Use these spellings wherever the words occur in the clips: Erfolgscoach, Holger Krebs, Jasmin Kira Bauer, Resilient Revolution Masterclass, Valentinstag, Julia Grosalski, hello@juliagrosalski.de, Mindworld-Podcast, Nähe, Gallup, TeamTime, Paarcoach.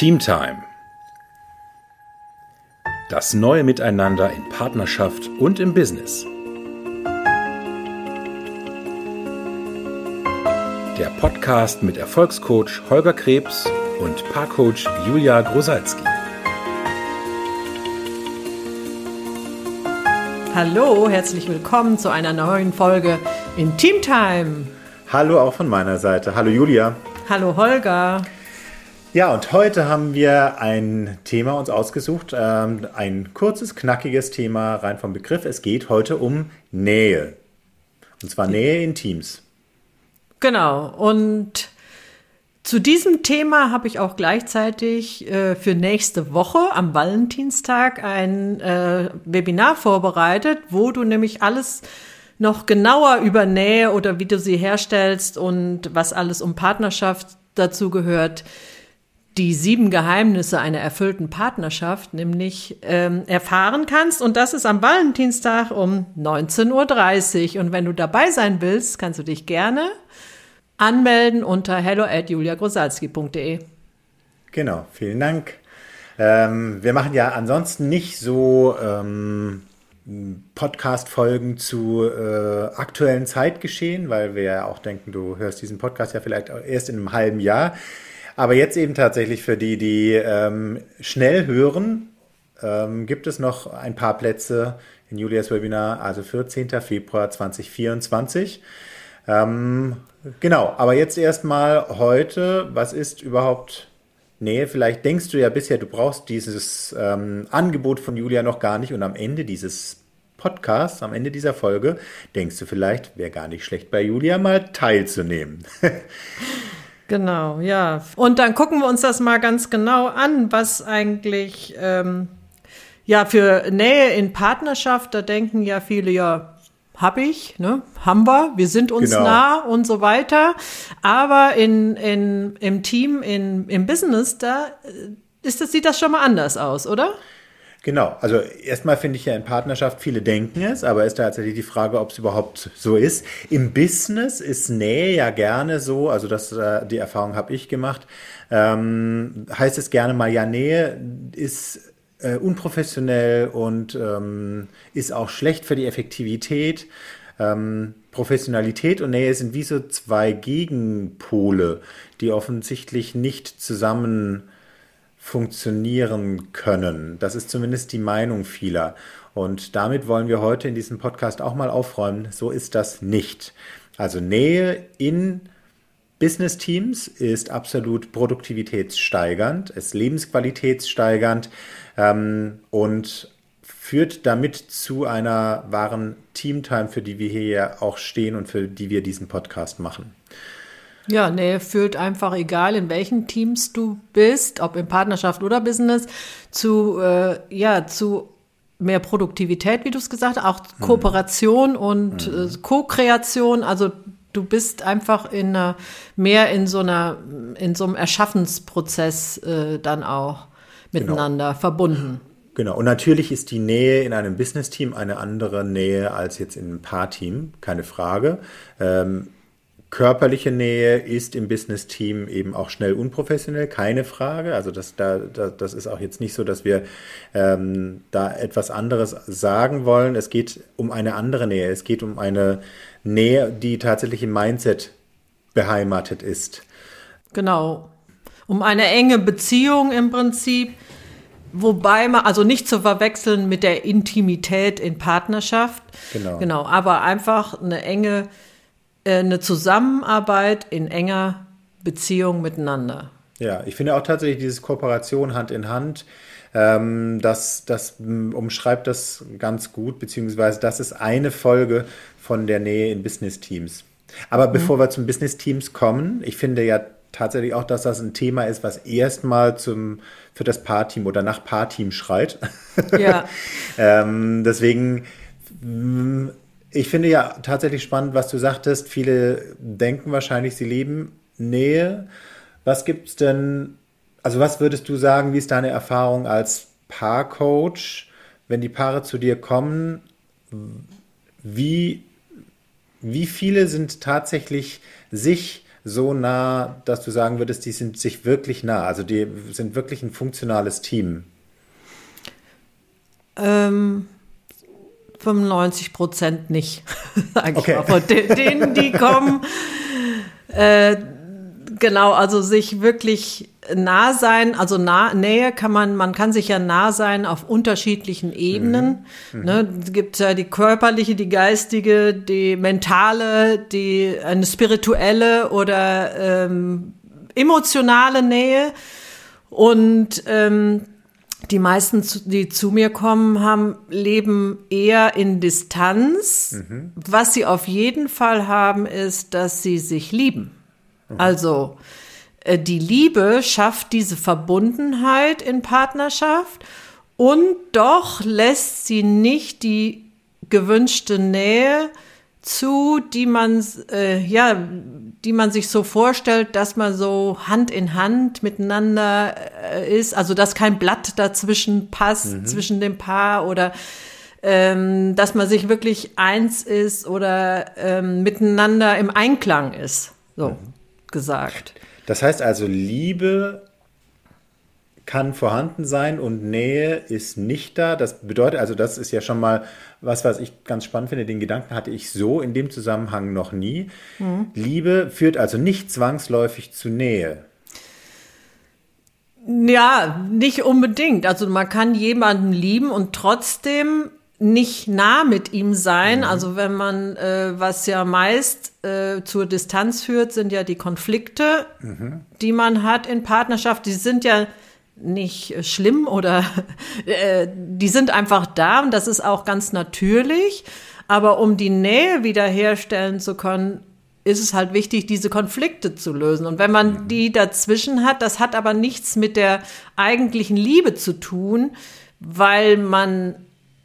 TeamTime. Das neue Miteinander in Partnerschaft und im Business. Der Podcast mit Erfolgscoach Holger Krebs und Paarcoach Julia Grosalski. Hallo, herzlich willkommen zu einer neuen Folge in TeamTime. Hallo auch von meiner Seite. Hallo Julia. Hallo Holger. Ja, und heute haben wir ein Thema uns ausgesucht, ein kurzes, knackiges Thema rein vom Begriff. Es geht heute um Nähe, und zwar Nähe in Teams. Genau, und zu diesem Thema habe ich auch gleichzeitig für nächste Woche am Valentinstag ein Webinar vorbereitet, wo du nämlich alles noch genauer über Nähe oder wie du sie herstellst und was alles um Partnerschaft dazu gehört, die 7 Geheimnisse einer erfüllten Partnerschaft nämlich erfahren kannst. Und das ist am Valentinstag um 19:30 Uhr. Und wenn du dabei sein willst, kannst du dich gerne anmelden unter hello@juliagrosalski.de. Genau, vielen Dank. Wir machen ja ansonsten nicht so Podcast-Folgen zu aktuellen Zeitgeschehen, weil wir ja auch denken, du hörst diesen Podcast ja vielleicht erst in einem halben Jahr. Aber jetzt eben tatsächlich für die, die schnell hören, gibt es noch ein paar Plätze in Julias Webinar, also für 10. Februar 2024. Genau, aber jetzt erstmal heute, was ist überhaupt Nähe? Vielleicht denkst du ja bisher, du brauchst dieses Angebot von Julia noch gar nicht, und am Ende dieses Podcasts, am Ende dieser Folge, denkst du vielleicht, wäre gar nicht schlecht, bei Julia mal teilzunehmen. Genau, ja. Und dann gucken wir uns das mal ganz genau an, was eigentlich für Nähe in Partnerschaft, da denken ja viele, ja, hab ich, ne, haben wir sind uns nah und so weiter. Aber im Team, im Business, da sieht das schon mal anders aus, oder? Genau, also erstmal finde ich ja in Partnerschaft, viele denken es, aber ist da tatsächlich die Frage, ob es überhaupt so ist. Im Business ist Nähe ja gerne so, also das, die Erfahrung habe ich gemacht, heißt es gerne mal, ja, Nähe ist unprofessionell und ist auch schlecht für die Effektivität. Professionalität und Nähe sind wie so zwei Gegenpole, die offensichtlich nicht zusammen funktionieren können. Das ist zumindest die Meinung vieler. Und damit wollen wir heute in diesem Podcast auch mal aufräumen, so ist das nicht. Also Nähe in Business-Teams ist absolut produktivitätssteigernd, ist lebensqualitätssteigernd und führt damit zu einer wahren Teamtime, für die wir hier ja auch stehen und für die wir diesen Podcast machen. Ja, Nähe führt einfach, egal in welchen Teams du bist, ob in Partnerschaft oder Business, zu mehr Produktivität, wie du es gesagt hast, auch Kooperation und Co-Kreation. Also du bist einfach in so einem Erschaffensprozess dann auch miteinander verbunden. Genau, und natürlich ist die Nähe in einem Business-Team eine andere Nähe als jetzt in einem Paar-Team, keine Frage. Körperliche Nähe ist im Business-Team eben auch schnell unprofessionell, keine Frage. Also das ist auch jetzt nicht so, dass wir da etwas anderes sagen wollen. Es geht um eine andere Nähe. Es geht um eine Nähe, die tatsächlich im Mindset beheimatet ist. Genau, um eine enge Beziehung im Prinzip. Wobei man, also nicht zu verwechseln mit der Intimität in Partnerschaft. Genau, aber einfach eine Zusammenarbeit in enger Beziehung miteinander. Ja, ich finde auch tatsächlich dieses Kooperation Hand in Hand, das umschreibt das ganz gut, beziehungsweise das ist eine Folge von der Nähe in Business-Teams. Aber bevor wir zum Business-Teams kommen, ich finde ja tatsächlich auch, dass das ein Thema ist, was erstmal für das Paarteam oder nach Paarteam schreit. Ja. Deswegen... Ich finde ja tatsächlich spannend, was du sagtest. Viele denken wahrscheinlich, sie lieben Nähe. Was gibt's denn, also was würdest du sagen, wie ist deine Erfahrung als Paarcoach, wenn die Paare zu dir kommen? Wie viele sind tatsächlich sich so nah, dass du sagen würdest, die sind sich wirklich nah, also die sind wirklich ein funktionales Team? 95% nicht, sage ich mal. Von denen, die kommen, genau, also sich wirklich nah sein, also Nähe kann man kann sich ja nah sein auf unterschiedlichen Ebenen. Mhm. Ne, es gibt ja die körperliche, die geistige, die mentale, die eine spirituelle oder emotionale Nähe. Und die meisten, die zu mir kommen, leben eher in Distanz. Mhm. Was sie auf jeden Fall haben, ist, dass sie sich lieben. Mhm. Also die Liebe schafft diese Verbundenheit in Partnerschaft und doch lässt sie nicht die gewünschte Nähe zu, die man sich so vorstellt, dass man so Hand in Hand miteinander ist, also dass kein Blatt dazwischen passt, mhm, zwischen dem Paar, oder dass man sich wirklich eins ist oder miteinander im Einklang ist, so mhm gesagt. Das heißt also, Liebe kann vorhanden sein und Nähe ist nicht da. Das bedeutet, also das ist ja schon mal was ich ganz spannend finde. Den Gedanken hatte ich so in dem Zusammenhang noch nie. Mhm. Liebe führt also nicht zwangsläufig zu Nähe. Ja, nicht unbedingt. Also man kann jemanden lieben und trotzdem nicht nah mit ihm sein. Mhm. Also wenn man, was ja meist zur Distanz führt, sind ja die Konflikte, mhm, die man hat in Partnerschaft. Die sind ja nicht schlimm oder die sind einfach da und das ist auch ganz natürlich. Aber um die Nähe wiederherstellen zu können, ist es halt wichtig, diese Konflikte zu lösen. Und wenn man mhm die dazwischen hat, das hat aber nichts mit der eigentlichen Liebe zu tun, weil man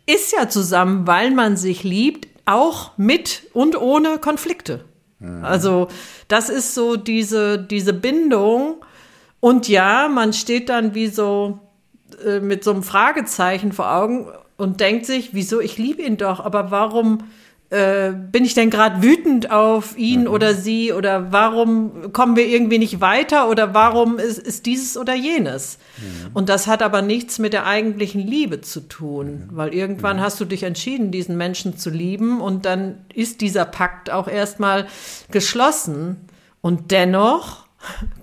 ist ja zusammen, weil man sich liebt, auch mit und ohne Konflikte. Mhm. Also das ist so diese Bindung. Und ja, man steht dann wie so mit so einem Fragezeichen vor Augen und denkt sich, wieso, ich liebe ihn doch, aber warum bin ich denn gerade wütend auf ihn mhm oder sie, oder warum kommen wir irgendwie nicht weiter, oder warum ist dieses oder jenes? Mhm. Und das hat aber nichts mit der eigentlichen Liebe zu tun, mhm, weil irgendwann mhm hast du dich entschieden, diesen Menschen zu lieben, und dann ist dieser Pakt auch erstmal geschlossen. Und dennoch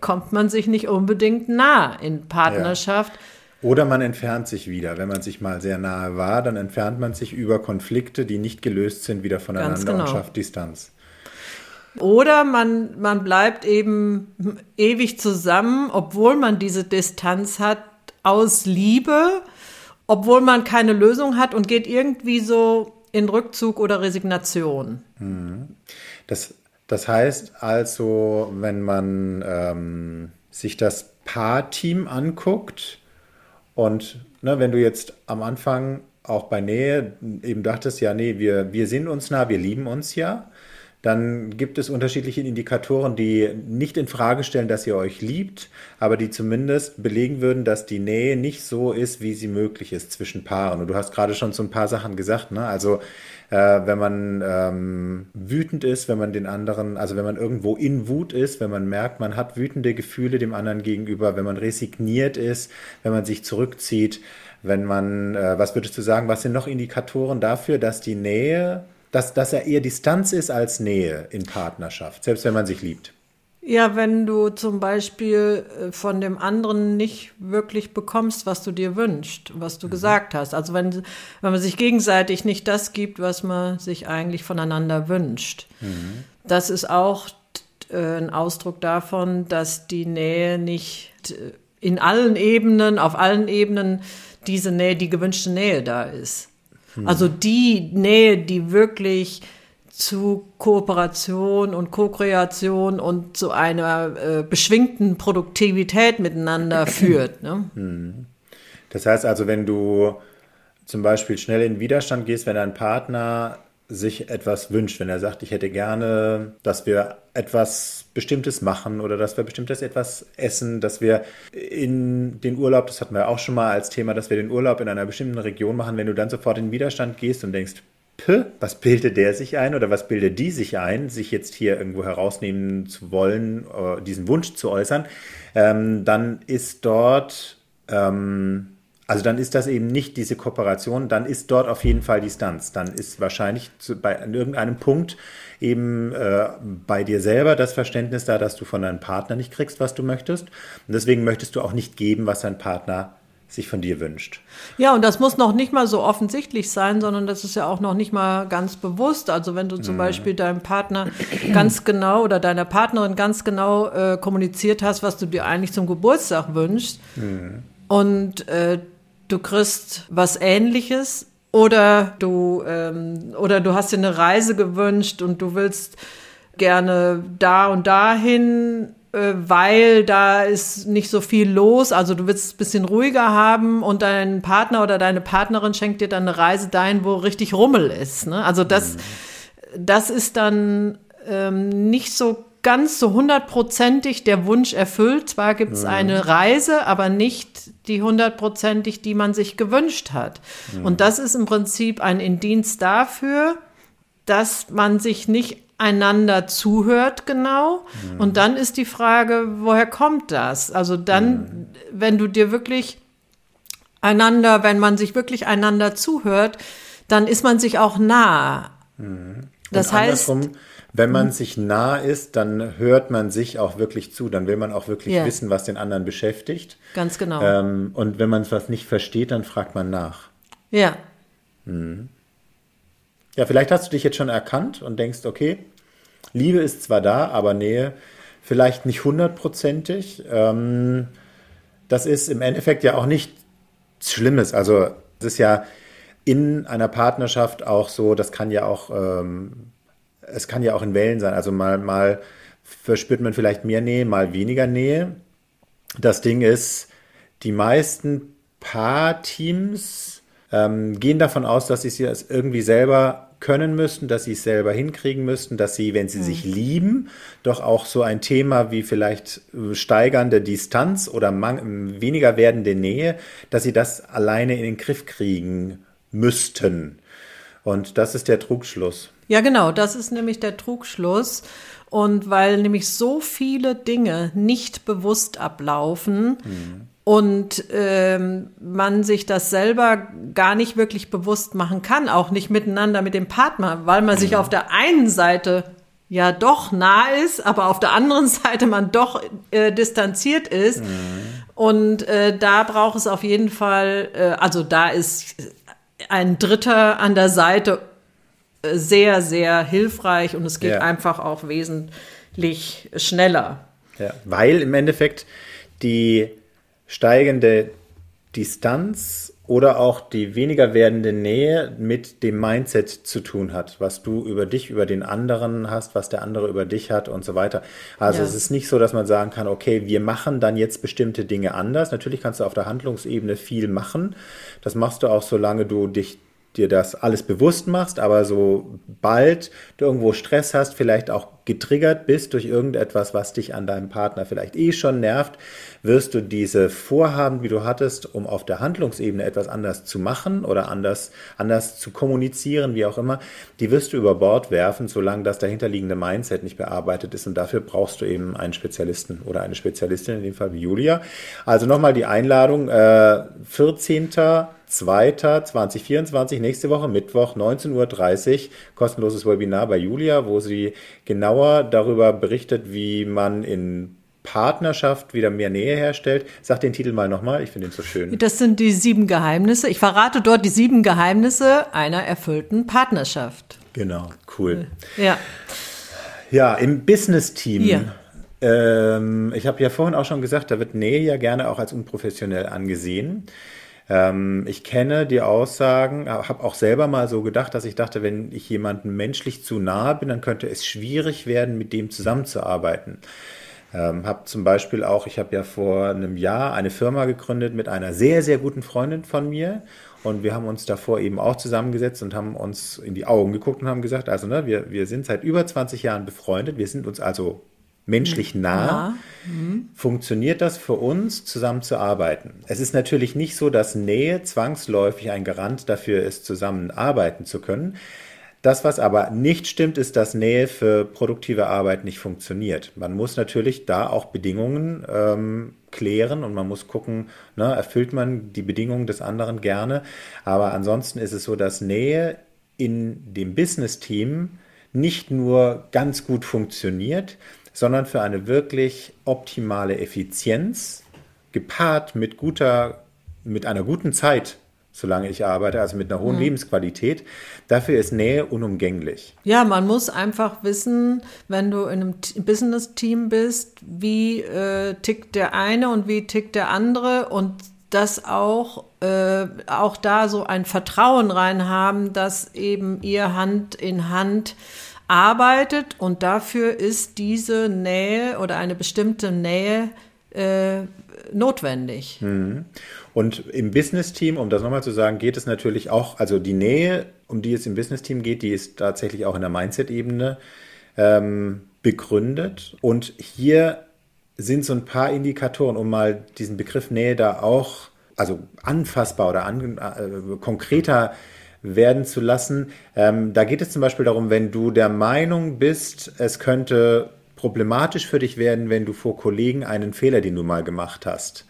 kommt man sich nicht unbedingt nah in Partnerschaft. Ja. Oder man entfernt sich wieder. Wenn man sich mal sehr nahe war, dann entfernt man sich über Konflikte, die nicht gelöst sind, wieder voneinander, genau, und schafft Distanz. Oder man bleibt eben ewig zusammen, obwohl man diese Distanz hat, aus Liebe, obwohl man keine Lösung hat, und geht irgendwie so in Rückzug oder Resignation. Das heißt also, wenn man sich das Paarteam anguckt, und wenn du jetzt am Anfang auch bei Nähe eben dachtest, ja, nee, wir sind uns nah, wir lieben uns ja, dann gibt es unterschiedliche Indikatoren, die nicht in Frage stellen, dass ihr euch liebt, aber die zumindest belegen würden, dass die Nähe nicht so ist, wie sie möglich ist zwischen Paaren. Und du hast gerade schon so ein paar Sachen gesagt, ne? Also wenn man wütend ist, wenn man den anderen, also wenn man irgendwo in Wut ist, wenn man merkt, man hat wütende Gefühle dem anderen gegenüber, wenn man resigniert ist, wenn man sich zurückzieht, wenn man, was würdest du sagen, was sind noch Indikatoren dafür, dass die Nähe, dass er eher Distanz ist als Nähe in Partnerschaft, selbst wenn man sich liebt? Ja, wenn du zum Beispiel von dem anderen nicht wirklich bekommst, was du dir wünschst, was du mhm gesagt hast. Also wenn man sich gegenseitig nicht das gibt, was man sich eigentlich voneinander wünscht. Mhm. Das ist auch ein Ausdruck davon, dass die Nähe nicht auf allen Ebenen diese Nähe, die gewünschte Nähe da ist. Also die Nähe, die wirklich zu Kooperation und Co-Kreation und zu einer beschwingten Produktivität miteinander führt. Ne? Das heißt also, wenn du zum Beispiel schnell in Widerstand gehst, wenn dein Partner sich etwas wünscht, wenn er sagt, ich hätte gerne, dass wir etwas Bestimmtes machen oder dass wir bestimmtes etwas essen, dass wir in den Urlaub, das hatten wir auch schon mal als Thema, dass wir den Urlaub in einer bestimmten Region machen, wenn du dann sofort in Widerstand gehst und denkst, P, was bildet der sich ein oder was bildet die sich ein, sich jetzt hier irgendwo herausnehmen zu wollen, diesen Wunsch zu äußern, dann ist dort, also dann ist das eben nicht diese Kooperation, dann ist dort auf jeden Fall Distanz. Dann ist wahrscheinlich an irgendeinem Punkt eben bei dir selber das Verständnis da, dass du von deinem Partner nicht kriegst, was du möchtest. Und deswegen möchtest du auch nicht geben, was dein Partner sich von dir wünscht. Ja, und das muss noch nicht mal so offensichtlich sein, sondern das ist ja auch noch nicht mal ganz bewusst. Also wenn du zum Beispiel deinem Partner ganz genau oder deiner Partnerin ganz genau kommuniziert hast, was du dir eigentlich zum Geburtstag wünschst und du kriegst was Ähnliches oder du hast dir eine Reise gewünscht und du willst gerne da und dahin, weil da ist nicht so viel los, also du willst es ein bisschen ruhiger haben und dein Partner oder deine Partnerin schenkt dir dann eine Reise dahin, wo richtig Rummel ist, ne? Also das ist dann nicht so ganz so 100%ig der Wunsch erfüllt. Zwar gibt es eine Reise, aber nicht die 100%ig, die man sich gewünscht hat. Und das ist im Prinzip ein Indiz dafür, dass man sich nicht einander zuhört, genau. Und dann ist die Frage, woher kommt das? Also dann, wenn du dir wirklich wenn man sich wirklich einander zuhört, dann ist man sich auch nah. Das heißt, wenn man sich nah ist, dann hört man sich auch wirklich zu. Dann will man auch wirklich wissen, was den anderen beschäftigt. Ganz genau. Und wenn man was nicht versteht, dann fragt man nach. Ja. Ja, vielleicht hast du dich jetzt schon erkannt und denkst, okay, Liebe ist zwar da, aber Nähe vielleicht nicht 100%. Das ist im Endeffekt ja auch nichts Schlimmes. Also es ist ja in einer Partnerschaft auch so, es kann ja auch in Wellen sein. Also mal verspürt man vielleicht mehr Nähe, mal weniger Nähe. Das Ding ist, die meisten Paarteams gehen davon aus, dass sie es irgendwie selber können müssten, dass sie es selber hinkriegen müssten, dass sie, wenn sie sich lieben, doch auch so ein Thema wie vielleicht steigernde Distanz oder weniger werdende Nähe, dass sie das alleine in den Griff kriegen müssten. Und das ist der Trugschluss. Ja, genau, das ist nämlich der Trugschluss. Und weil nämlich so viele Dinge nicht bewusst ablaufen, und man sich das selber gar nicht wirklich bewusst machen kann, auch nicht miteinander mit dem Partner, weil man sich auf der einen Seite ja doch nah ist, aber auf der anderen Seite man doch distanziert ist. Und da braucht es auf jeden Fall, also da ist ein Dritter an der Seite sehr, sehr hilfreich und es geht einfach auch wesentlich schneller. Ja, weil im Endeffekt die steigende Distanz oder auch die weniger werdende Nähe mit dem Mindset zu tun hat, was du über dich, über den anderen hast, was der andere über dich hat und so weiter. Also es ist nicht so, dass man sagen kann, okay, wir machen dann jetzt bestimmte Dinge anders. Natürlich kannst du auf der Handlungsebene viel machen. Das machst du auch, solange du dir das alles bewusst machst, aber sobald du irgendwo Stress hast, vielleicht auch getriggert bist durch irgendetwas, was dich an deinem Partner vielleicht eh schon nervt, wirst du diese Vorhaben, wie du hattest, um auf der Handlungsebene etwas anders zu machen oder anders zu kommunizieren, wie auch immer, die wirst du über Bord werfen, solange das dahinterliegende Mindset nicht bearbeitet ist. Und dafür brauchst du eben einen Spezialisten oder eine Spezialistin, in dem Fall wie Julia. Also nochmal die Einladung, 14.02.2024, nächste Woche, Mittwoch, 19:30 Uhr, kostenloses Webinar bei Julia, wo sie genauer darüber berichtet, wie man in Partnerschaft wieder mehr Nähe herstellt. Sag den Titel mal nochmal, ich finde ihn so schön. Das sind die 7 Geheimnisse. Ich verrate dort die 7 Geheimnisse einer erfüllten Partnerschaft. Genau, cool. Ja, ja, im Business-Team. Ja. Ich habe ja vorhin auch schon gesagt, da wird Nähe ja gerne auch als unprofessionell angesehen. Ich kenne die Aussagen, habe auch selber mal so gedacht, dass ich dachte, wenn ich jemandem menschlich zu nahe bin, dann könnte es schwierig werden, mit dem zusammenzuarbeiten. Ich habe ja vor einem Jahr eine Firma gegründet mit einer sehr, sehr guten Freundin von mir. Und wir haben uns davor eben auch zusammengesetzt und haben uns in die Augen geguckt und haben gesagt, also wir sind seit über 20 Jahren befreundet, wir sind uns also menschlich nah, funktioniert das für uns, zusammenzuarbeiten. Es ist natürlich nicht so, dass Nähe zwangsläufig ein Garant dafür ist, zusammenarbeiten zu können. Das, was aber nicht stimmt, ist, dass Nähe für produktive Arbeit nicht funktioniert. Man muss natürlich da auch Bedingungen klären und man muss gucken, ne, erfüllt man die Bedingungen des anderen gerne. Aber ansonsten ist es so, dass Nähe in dem Business-Team nicht nur ganz gut funktioniert, sondern für eine wirklich optimale Effizienz gepaart mit einer guten Zeit, solange ich arbeite, also mit einer hohen Lebensqualität. Dafür ist Nähe unumgänglich. Ja, man muss einfach wissen, wenn du in einem Business-Team bist, wie tickt der eine und wie tickt der andere und das auch da so ein Vertrauen rein haben, dass eben ihr Hand in Hand arbeitet und dafür ist diese Nähe oder eine bestimmte Nähe notwendig. Und im Business-Team, um das nochmal zu sagen, geht es natürlich auch, also die Nähe, um die es im Business-Team geht, die ist tatsächlich auch in der Mindset-Ebene begründet. Und hier sind so ein paar Indikatoren, um mal diesen Begriff Nähe da auch, also anfassbar oder konkreter werden zu lassen. Da geht es zum Beispiel darum, wenn du der Meinung bist, es könnte problematisch für dich werden, wenn du vor Kollegen einen Fehler, den du mal gemacht hast,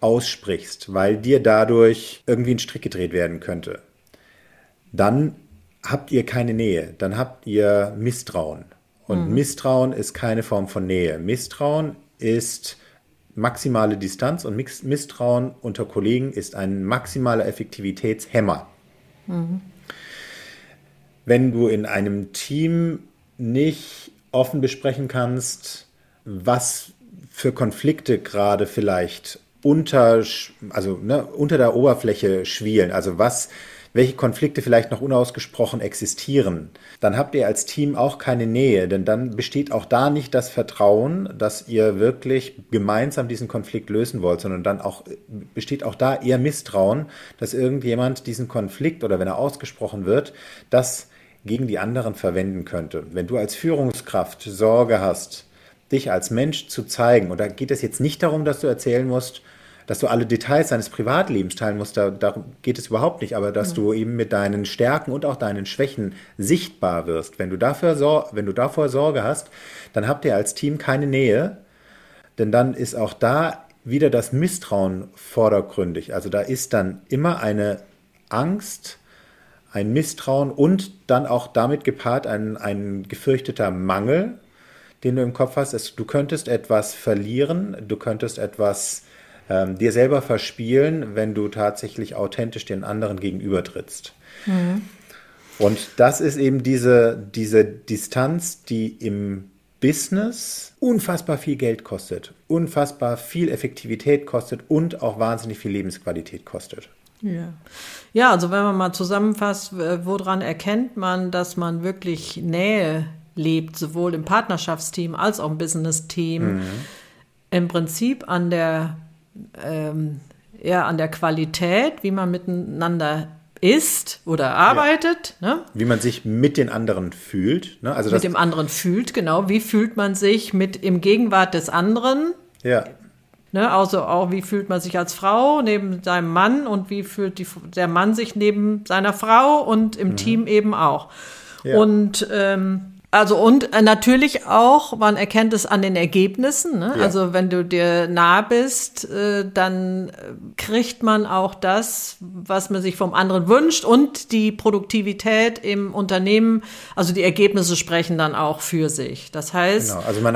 aussprichst, weil dir dadurch irgendwie ein Strick gedreht werden könnte. Dann habt ihr keine Nähe, dann habt ihr Misstrauen. Und Misstrauen ist keine Form von Nähe. Misstrauen ist maximale Distanz und Misstrauen unter Kollegen ist ein maximaler Effektivitätshemmer. Wenn du in einem Team nicht offen besprechen kannst, was für Konflikte gerade vielleicht unter der Oberfläche schwielen, also welche Konflikte vielleicht noch unausgesprochen existieren, dann habt ihr als Team auch keine Nähe, denn dann besteht auch da nicht das Vertrauen, dass ihr wirklich gemeinsam diesen Konflikt lösen wollt, sondern dann besteht auch da eher Misstrauen, dass irgendjemand diesen Konflikt oder wenn er ausgesprochen wird, das gegen die anderen verwenden könnte. Wenn du als Führungskraft Sorge hast, dich als Mensch zu zeigen, und da geht es jetzt nicht darum, dass du erzählen musst, dass du alle Details deines Privatlebens teilen musst, darum geht es überhaupt nicht, aber dass du eben mit deinen Stärken und auch deinen Schwächen sichtbar wirst. Wenn du davor Sorge hast, dann habt ihr als Team keine Nähe, denn dann ist auch da wieder das Misstrauen vordergründig. Also da ist dann immer eine Angst, ein Misstrauen und dann auch damit gepaart ein gefürchteter Mangel, den du im Kopf hast. Du könntest etwas verlieren, du könntest etwas dir selber verspielen, wenn du tatsächlich authentisch den anderen gegenüber trittst. Und das ist eben diese Distanz, die im Business unfassbar viel Geld kostet, unfassbar viel Effektivität kostet und auch wahnsinnig viel Lebensqualität kostet. Ja, also wenn man mal zusammenfasst, woran erkennt man, dass man wirklich Nähe lebt, sowohl im Partnerschaftsteam als auch im Business-Team, im Prinzip an der an der Qualität, wie man miteinander ist oder arbeitet. Ja. Ne? Wie man sich mit den anderen fühlt. Ne? Also mit dem anderen fühlt, genau. Wie fühlt man sich im Gegenwart des anderen? Ja. Ne? Also auch, wie fühlt man sich als Frau neben seinem Mann und wie fühlt der Mann sich neben seiner Frau und im Team eben auch. Ja. Und und natürlich auch, man erkennt es an den Ergebnissen, ne? Ja. Also wenn du dir nah bist, dann kriegt man auch das, was man sich vom anderen wünscht und die Produktivität im Unternehmen, also die Ergebnisse sprechen dann auch für sich. Das heißt, genau. Also man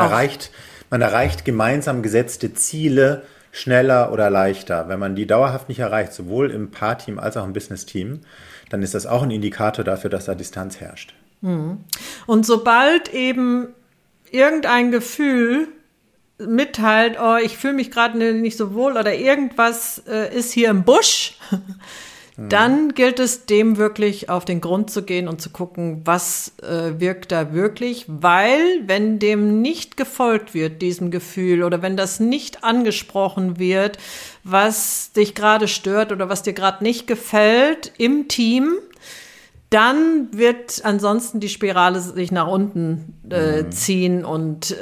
erreicht gemeinsam gesetzte Ziele schneller oder leichter. Wenn man die dauerhaft nicht erreicht, sowohl im Paarteam als auch im Business-Team, dann ist das auch ein Indikator dafür, dass da Distanz herrscht. Und sobald eben irgendein Gefühl mitteilt, oh, ich fühle mich gerade nicht so wohl oder irgendwas ist hier im Busch, dann gilt es, dem wirklich auf den Grund zu gehen und zu gucken, was wirkt da wirklich, weil wenn dem nicht gefolgt wird, diesem Gefühl, oder wenn das nicht angesprochen wird, was dich gerade stört oder was dir gerade nicht gefällt im Team, dann wird ansonsten die Spirale sich nach unten ziehen und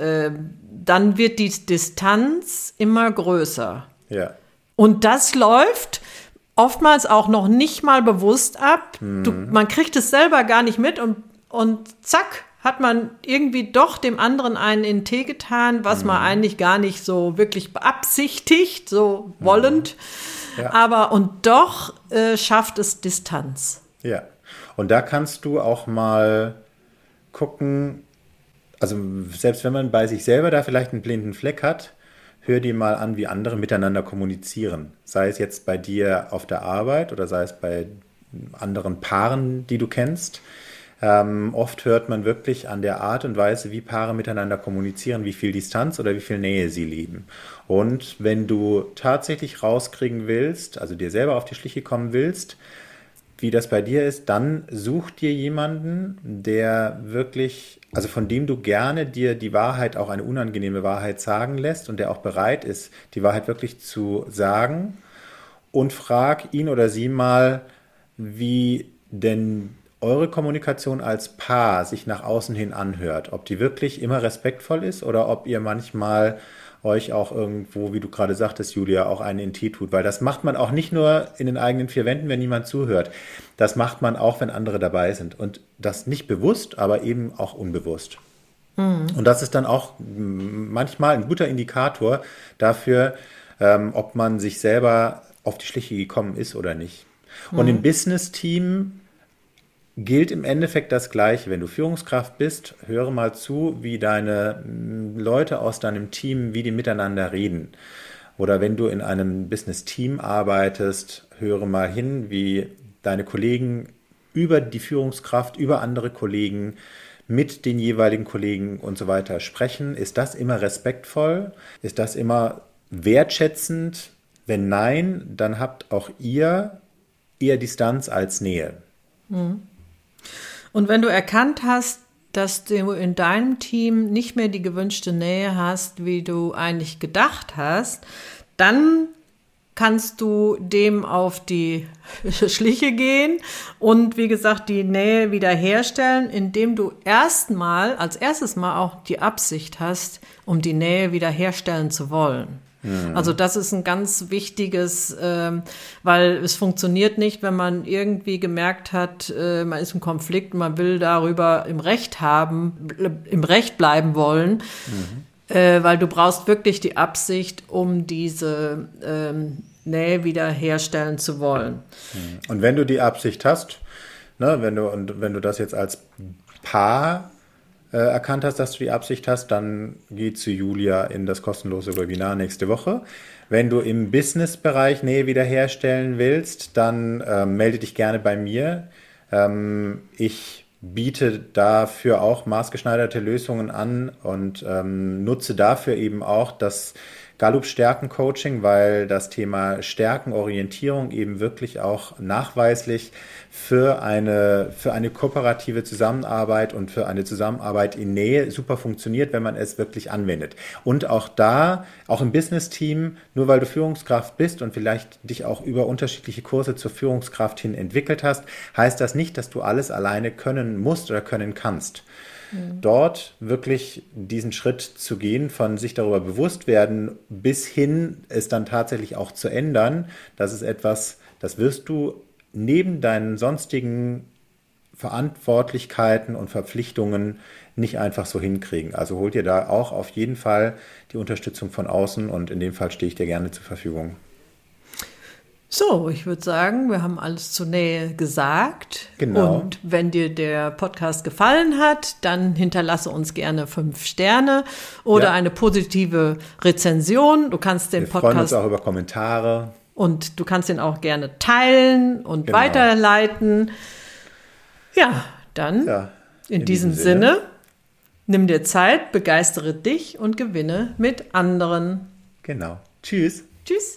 dann wird die Distanz immer größer. Ja. Und das läuft oftmals auch noch nicht mal bewusst ab. Mhm. Man kriegt es selber gar nicht mit und zack, hat man irgendwie doch dem anderen einen in den Tee getan, was man eigentlich gar nicht so wirklich beabsichtigt, so wollend. Ja. Aber und doch schafft es Distanz. Ja, und da kannst du auch mal gucken, also selbst wenn man bei sich selber da vielleicht einen blinden Fleck hat, hör dir mal an, wie andere miteinander kommunizieren. Sei es jetzt bei dir auf der Arbeit oder sei es bei anderen Paaren, die du kennst. Oft hört man wirklich an der Art und Weise, wie Paare miteinander kommunizieren, wie viel Distanz oder wie viel Nähe sie lieben. Und wenn du tatsächlich rauskriegen willst, also dir selber auf die Schliche kommen willst, wie das bei dir ist, dann such dir jemanden, der wirklich, also von dem du gerne dir die Wahrheit, auch eine unangenehme Wahrheit sagen lässt und der auch bereit ist, die Wahrheit wirklich zu sagen, und frag ihn oder sie mal, wie denn eure Kommunikation als Paar sich nach außen hin anhört, ob die wirklich immer respektvoll ist oder ob ihr manchmal euch auch irgendwo, wie du gerade sagtest, Julia, auch einen in Tee tut. Weil das macht man auch nicht nur in den eigenen vier Wänden, wenn niemand zuhört. Das macht man auch, wenn andere dabei sind. Und das nicht bewusst, aber eben auch unbewusst. Mhm. Und das ist dann auch manchmal ein guter Indikator dafür, ob man sich selber auf die Schliche gekommen ist oder nicht. Mhm. Und im Business-Team gilt im Endeffekt das Gleiche. Wenn du Führungskraft bist, höre mal zu, wie deine Leute aus deinem Team, wie die miteinander reden. Oder wenn du in einem Business-Team arbeitest, höre mal hin, wie deine Kollegen über die Führungskraft, über andere Kollegen, mit den jeweiligen Kollegen und so weiter sprechen. Ist das immer respektvoll? Ist das immer wertschätzend? Wenn nein, dann habt auch ihr eher Distanz als Nähe. Mhm. Und wenn du erkannt hast, dass du in deinem Team nicht mehr die gewünschte Nähe hast, wie du eigentlich gedacht hast, dann kannst du dem auf die Schliche gehen und, wie gesagt, die Nähe wiederherstellen, indem du als erstes Mal auch die Absicht hast, um die Nähe wiederherstellen zu wollen. Also das ist ein ganz wichtiges, weil es funktioniert nicht, wenn man irgendwie gemerkt hat, man ist im Konflikt, man will darüber im Recht bleiben wollen, weil du brauchst wirklich die Absicht, um diese Nähe wiederherstellen zu wollen. Und wenn du die Absicht hast, ne, wenn du das jetzt als Paar erkannt hast, dass du die Absicht hast, dann geh zu Julia in das kostenlose Webinar nächste Woche. Wenn du im Business-Bereich Nähe wiederherstellen willst, dann melde dich gerne bei mir. Ich biete dafür auch maßgeschneiderte Lösungen an und nutze dafür eben auch das Gallup Stärken-Coaching, weil das Thema Stärkenorientierung eben wirklich auch nachweislich für eine kooperative Zusammenarbeit und für eine Zusammenarbeit in Nähe super funktioniert, wenn man es wirklich anwendet. Und auch im Business-Team, nur weil du Führungskraft bist und vielleicht dich auch über unterschiedliche Kurse zur Führungskraft hin entwickelt hast, heißt das nicht, dass du alles alleine können musst oder können kannst. Dort wirklich diesen Schritt zu gehen, von sich darüber bewusst werden, bis hin es dann tatsächlich auch zu ändern, das ist etwas, das wirst du neben deinen sonstigen Verantwortlichkeiten und Verpflichtungen nicht einfach so hinkriegen. Also hol dir da auch auf jeden Fall die Unterstützung von außen und in dem Fall stehe ich dir gerne zur Verfügung. So, ich würde sagen, wir haben alles zur Nähe gesagt. Genau. Und wenn dir der Podcast gefallen hat, dann hinterlasse uns gerne 5 Sterne oder eine positive Rezension. Du kannst den Podcast. Wir freuen uns auch über Kommentare. Und du kannst den auch gerne teilen und weiterleiten. Ja, dann in diesem Sinne, nimm dir Zeit, begeistere dich und gewinne mit anderen. Genau. Tschüss. Tschüss.